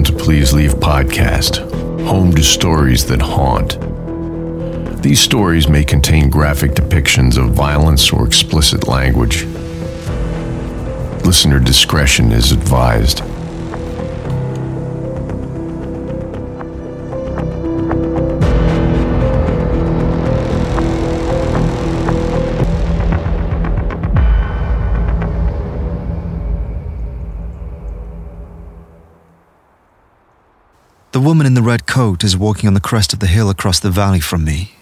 welcome to Please Leave podcast, home to stories that haunt. These stories may contain graphic depictions of violence or explicit language. Listener discretion is advised. The woman in the red coat is walking on the crest of the hill across the valley from me.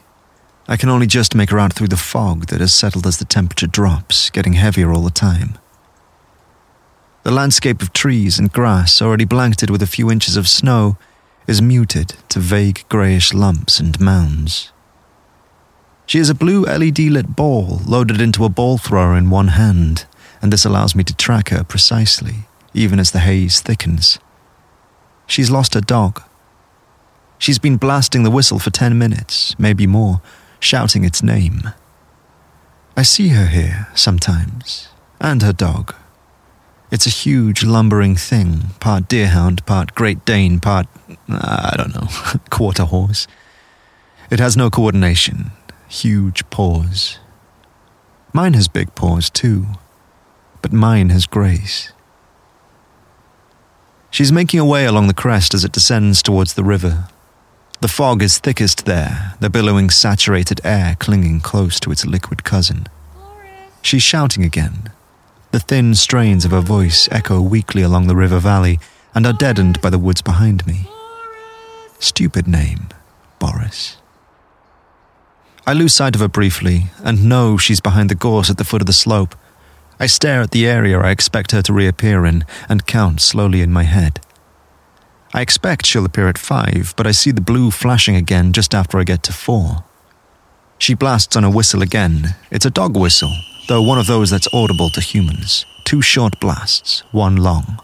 I can only just make her out through the fog that has settled as the temperature drops, getting heavier all the time. The landscape of trees and grass, already blanketed with a few inches of snow, is muted to vague greyish lumps and mounds. She is a blue LED-lit ball loaded into a ball thrower in one hand, and this allows me to track her precisely, even as the haze thickens. She's lost her dog. She's been blasting the whistle for 10 minutes, maybe more, shouting its name. I see her here sometimes, and her dog. It's a huge lumbering thing, part deerhound, part Great Dane, part, I don't know, quarter horse. It has no coordination, huge paws. Mine has big paws too, but mine has grace. She's making her way along the crest as it descends towards the river. The fog is thickest there, the billowing saturated air clinging close to its liquid cousin. She's shouting again. The thin strains of her voice echo weakly along the river valley and are deadened by the woods behind me. Stupid name, Boris. I lose sight of her briefly and know she's behind the gorse at the foot of the slope. I stare at the area I expect her to reappear in and count slowly in my head. I expect she'll appear at 5, but I see the blue flashing again just after I get to 4. She blasts on a whistle again. It's a dog whistle, though one of those that's audible to humans. 2 short blasts, 1 long.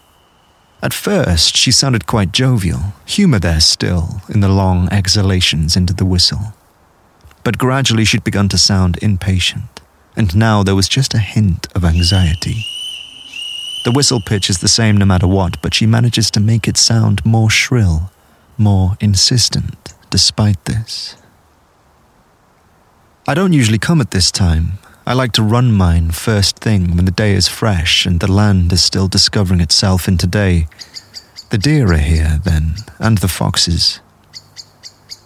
At first, she sounded quite jovial, humor there still in the long exhalations into the whistle. But gradually she'd begun to sound impatient. And now there was just a hint of anxiety. The whistle pitch is the same no matter what, but she manages to make it sound more shrill, more insistent, despite this. I don't usually come at this time. I like to run mine first thing when the day is fresh and the land is still discovering itself in today. The deer are here then, and the foxes.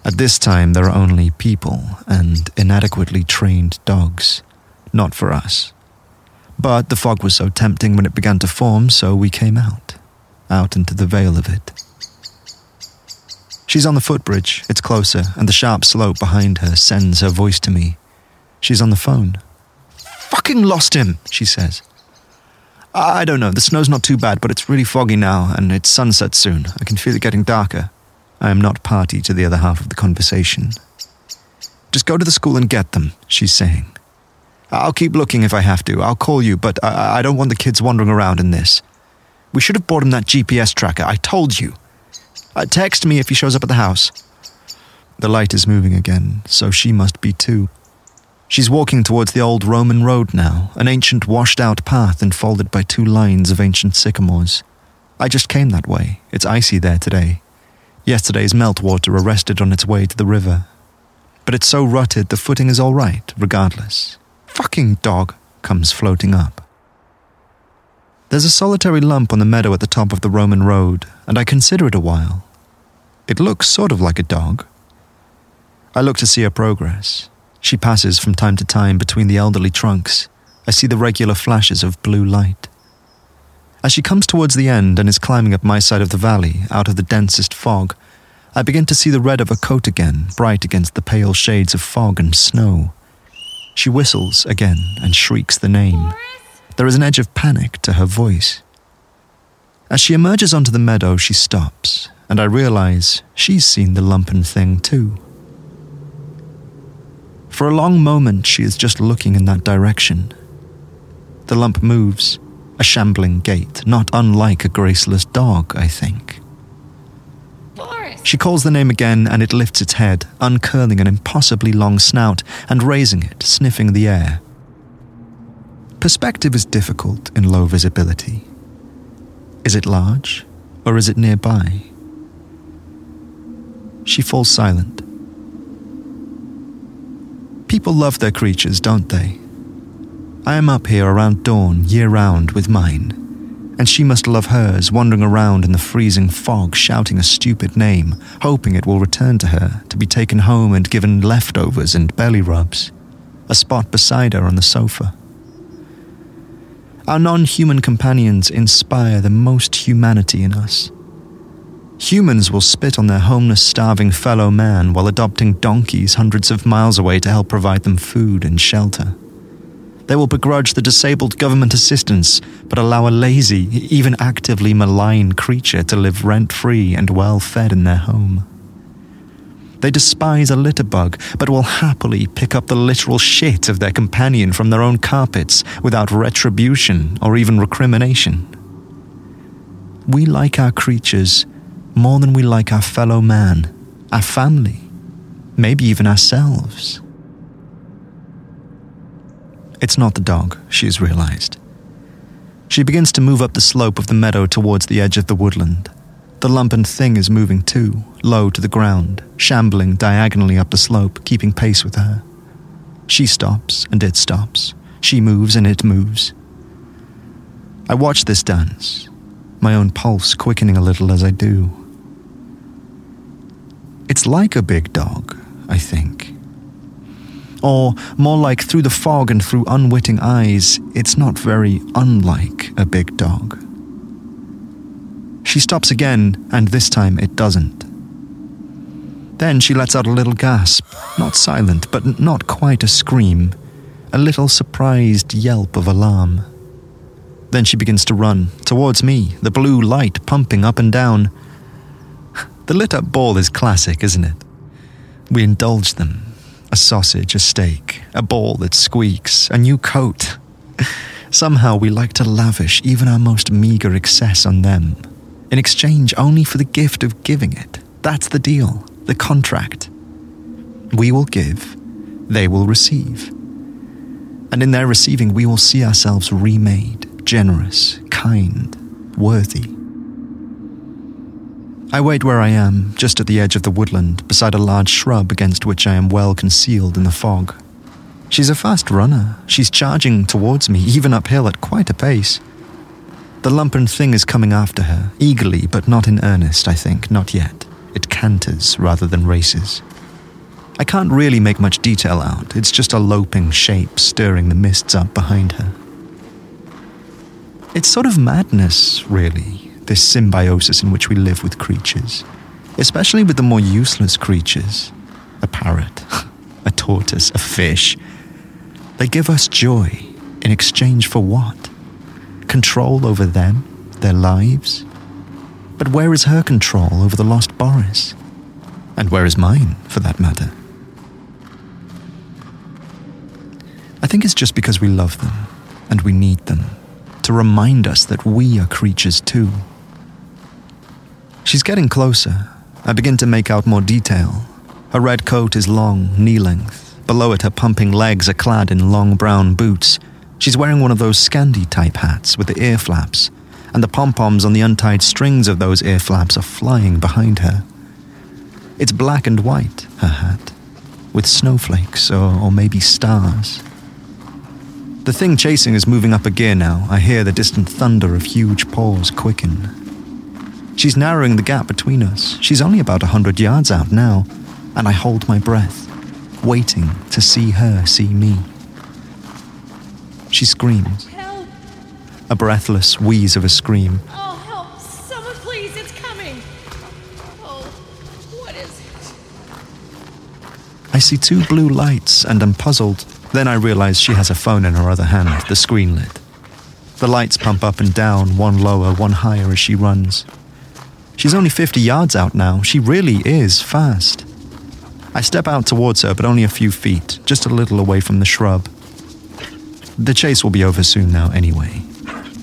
At this time there are only people and inadequately trained dogs. Not for us. But the fog was so tempting when it began to form, so we came out into the veil of it. She's on the footbridge, it's closer, and the sharp slope behind her sends her voice to me. She's on the phone. "Fucking lost him," she says. "I don't know, the snow's not too bad, but it's really foggy now, and it's sunset soon. I can feel it getting darker." I am not party to the other half of the conversation. "Just go to the school and get them," she's saying. "I'll keep looking if I have to. I'll call you, but I don't want the kids wandering around in this. We should have bought him that GPS tracker. I told you. Text me if he shows up at the house." The light is moving again, so she must be too. She's walking towards the old Roman road now, an ancient washed-out path enfolded by 2 lines of ancient sycamores. I just came that way. It's icy there today. Yesterday's meltwater arrested on its way to the river. But it's so rutted the footing is all right, regardless. "Fucking dog," comes floating up. There's a solitary lump on the meadow at the top of the Roman road, and I consider it a while. It looks sort of like a dog. I look to see her progress. She passes from time to time between the elderly trunks. I see the regular flashes of blue light. As she comes towards the end and is climbing up my side of the valley, out of the densest fog, I begin to see the red of her coat again, bright against the pale shades of fog and snow. She whistles again and shrieks the name. There is an edge of panic to her voice. As she emerges onto the meadow, she stops, and I realize she's seen the lumpen thing too. For a long moment, she is just looking in that direction. The lump moves, a shambling gait, not unlike a graceless dog, I think. She calls the name again and it lifts its head, uncurling an impossibly long snout and raising it, sniffing the air. Perspective is difficult in low visibility. Is it large or is it nearby? she falls silent. People love their creatures, don't they? I am up here around dawn, year-round, with mine, and she must love hers, wandering around in the freezing fog, shouting a stupid name, hoping it will return to her, to be taken home and given leftovers and belly rubs, a spot beside her on the sofa. Our non-human companions inspire the most humanity in us. Humans will spit on their homeless, starving fellow man while adopting donkeys hundreds of miles away to help provide them food and shelter. They will begrudge the disabled government assistance, but allow a lazy, even actively malign creature to live rent-free and well-fed in their home. They despise a litter bug, but will happily pick up the literal shit of their companion from their own carpets without retribution or even recrimination. We like our creatures more than we like our fellow man, our family, maybe even ourselves. It's not the dog, she's realized. She begins to move up the slope of the meadow towards the edge of the woodland. The lumpen thing is moving too, low to the ground, shambling diagonally up the slope, keeping pace with her. She stops and it stops. She moves and it moves. I watch this dance, my own pulse quickening a little as I do. It's like a big dog, I think. Or, more like through the fog and through unwitting eyes, it's not very unlike a big dog. She stops again, and this time it doesn't. Then she lets out a little gasp, not silent, but not quite a scream, a little surprised yelp of alarm. Then she begins to run, towards me, the blue light pumping up and down. The lit-up ball is classic, isn't it? We indulge them. A sausage, a steak, a ball that squeaks, a new coat. Somehow we like to lavish even our most meager excess on them, in exchange only for the gift of giving it. That's the deal, the contract. We will give, they will receive. And in their receiving, we will see ourselves remade, generous, kind, worthy. I wait where I am, just at the edge of the woodland, beside a large shrub against which I am well concealed in the fog. She's a fast runner. She's charging towards me, even uphill at quite a pace. The lumpen thing is coming after her, eagerly, but not in earnest, I think, not yet. It canters rather than races. I can't really make much detail out. It's just a loping shape stirring the mists up behind her. It's sort of madness, really. This symbiosis in which we live with creatures, especially with the more useless creatures. A parrot, a tortoise, a fish. They give us joy in exchange for what? Control over them, their lives? But where is her control over the lost Boris? And where is mine, for that matter? I think it's just because we love them and we need them to remind us that we are creatures too. She's getting closer. I begin to make out more detail. Her red coat is long, knee-length. Below it, her pumping legs are clad in long brown boots. She's wearing one of those Scandi-type hats with the ear flaps, and the pom-poms on the untied strings of those ear flaps are flying behind her. It's black and white, her hat, with snowflakes or maybe stars. The thing chasing is moving up a gear now. I hear the distant thunder of huge paws quicken. She's narrowing the gap between us. She's only about 100 yards out now, and I hold my breath, waiting to see her see me. She screams. Help! A breathless wheeze of a scream. Oh, help! Someone, please! It's coming! Oh, what is it? I see two blue lights, and I'm puzzled. Then I realize she has a phone in her other hand, the screen lit. The lights pump up and down, one lower, one higher as she runs. She's only 50 yards out now. She really is fast. I step out towards her, but only a few feet, just a little away from the shrub. The chase will be over soon now anyway.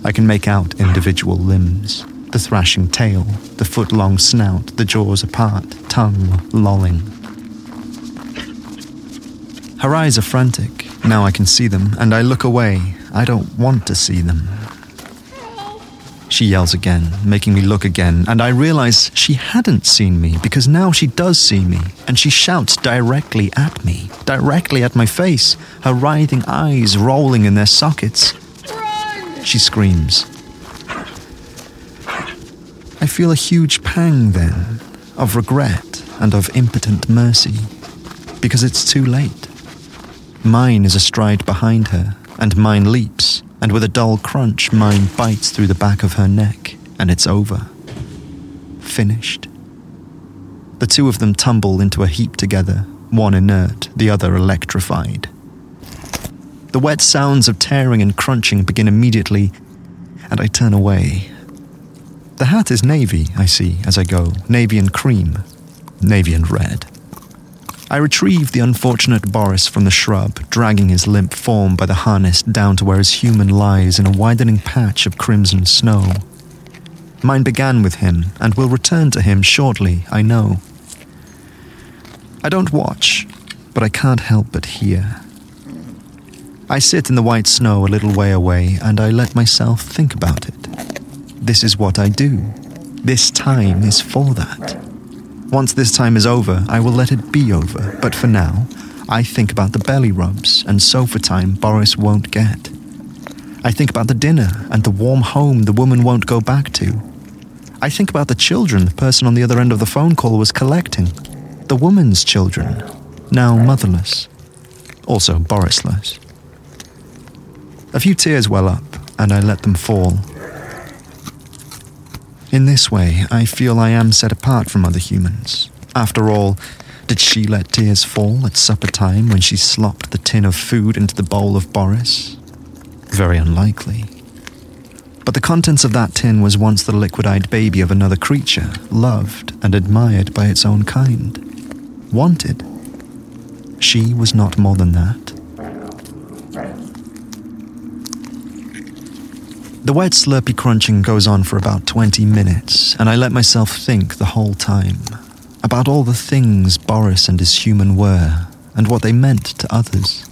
I can make out individual limbs, the thrashing tail, the foot-long snout, the jaws apart, tongue lolling. Her eyes are frantic. Now I can see them, and I look away. I don't want to see them. she yells again, making me look again, and I realize she hadn't seen me because now she does see me, and she shouts directly at me, directly at my face, her writhing eyes rolling in their sockets. Run! She screams. I feel a huge pang then, of regret and of impotent mercy, because it's too late. Mine is astride behind her, and mine leaps, and with a dull crunch, mine bites through the back of her neck, and it's over. Finished. The two of them tumble into a heap together, one inert, the other electrified. The wet sounds of tearing and crunching begin immediately, and I turn away. The hat is navy, I see, as I go, navy and cream, navy and red. I retrieve the unfortunate Boris from the shrub, dragging his limp form by the harness down to where his human lies in a widening patch of crimson snow. Mine began with him, and will return to him shortly, I know. I don't watch, but I can't help but hear. I sit in the white snow a little way away, and I let myself think about it. This is what I do. This time is for that. Once this time is over, I will let it be over, but for now, I think about the belly rubs and sofa time Boris won't get. I think about the dinner and the warm home the woman won't go back to. I think about the children the person on the other end of the phone call was collecting. The woman's children, now motherless, also Borisless. A few tears well up, and I let them fall. In this way, I feel I am set apart from other humans. After all, did she let tears fall at supper time when she slopped the tin of food into the bowl of Boris? Very unlikely. But the contents of that tin was once the liquid-eyed baby of another creature, loved and admired by its own kind. Wanted. She was not more than that. The wet slurpy crunching goes on for about 20 minutes, and I let myself think the whole time about all the things Boris and his human were, and what they meant to others,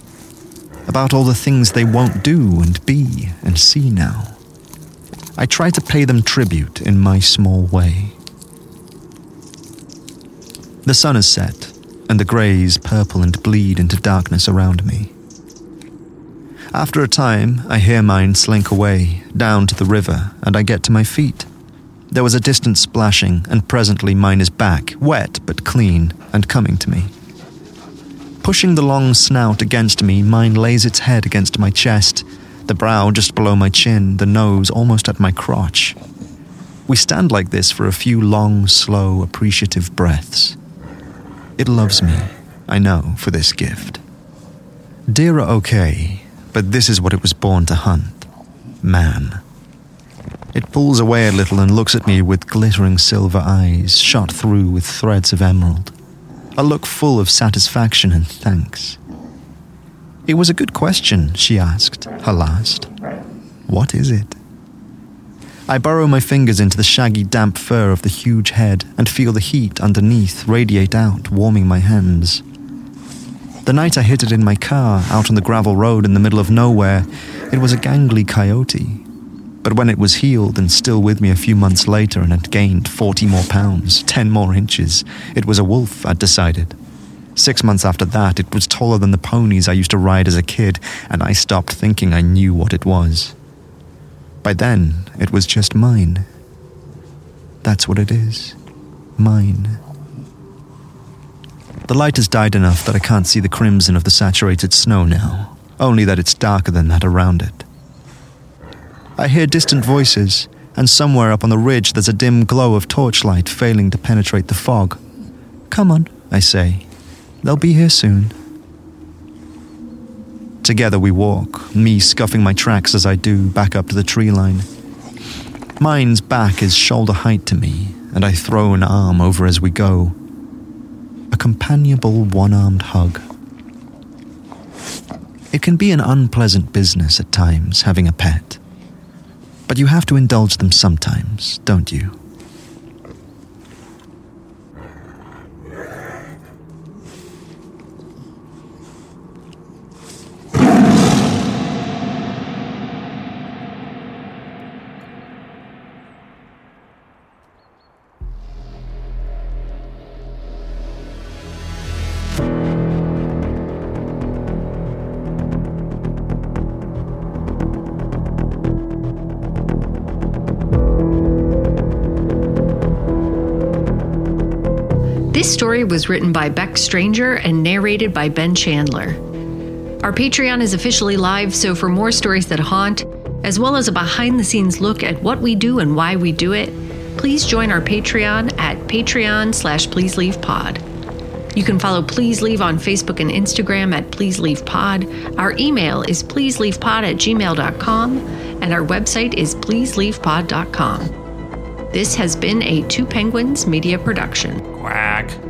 about all the things they won't do and be and see now. I try to pay them tribute in my small way. The sun has set, and the greys purple and bleed into darkness around me. After a time, I hear mine slink away, down to the river, and I get to my feet. There was a distant splashing, and presently mine is back, wet but clean, and coming to me. Pushing the long snout against me, mine lays its head against my chest, the brow just below my chin, the nose almost at my crotch. We stand like this for a few long, slow, appreciative breaths. It loves me, I know, for this gift. Deer are okay. But this is what it was born to hunt. Man. It pulls away a little and looks at me with glittering silver eyes, shot through with threads of emerald. A look full of satisfaction and thanks. It was a good question, she asked, her last. What is it? I burrow my fingers into the shaggy damp fur of the huge head and feel the heat underneath radiate out, warming my hands. The night I hit it in my car, out on the gravel road in the middle of nowhere, it was a gangly coyote. But when it was healed and still with me a few months later and had gained 40 more pounds, 10 more inches, it was a wolf, I'd decided. 6 months after that, it was taller than the ponies I used to ride as a kid, and I stopped thinking I knew what it was. By then, it was just mine. That's what it is. Mine. The light has died enough that I can't see the crimson of the saturated snow now, only that it's darker than that around it. I hear distant voices, and somewhere up on the ridge there's a dim glow of torchlight failing to penetrate the fog. Come on, I say. They'll be here soon. Together we walk, me scuffing my tracks as I do, back up to the tree line. Mine's back is shoulder height to me, and I throw an arm over as we go. A companionable one-armed hug. It can be an unpleasant business at times, having a pet. But you have to indulge them sometimes, don't you? Today's story was written by Beck Stranger and narrated by Ben Chandler. Our Patreon is officially live, so for more stories that haunt, as well as a behind-the-scenes look at what we do and why we do it, please join our Patreon at patreon.com/PleaseLeavePod. You can follow Please Leave on Facebook and Instagram at Please Leave Pod. Our email is pleaseleavepod@gmail.com, and our website is pleaseleavepod.com. This has been a Two Penguins media production. Quack.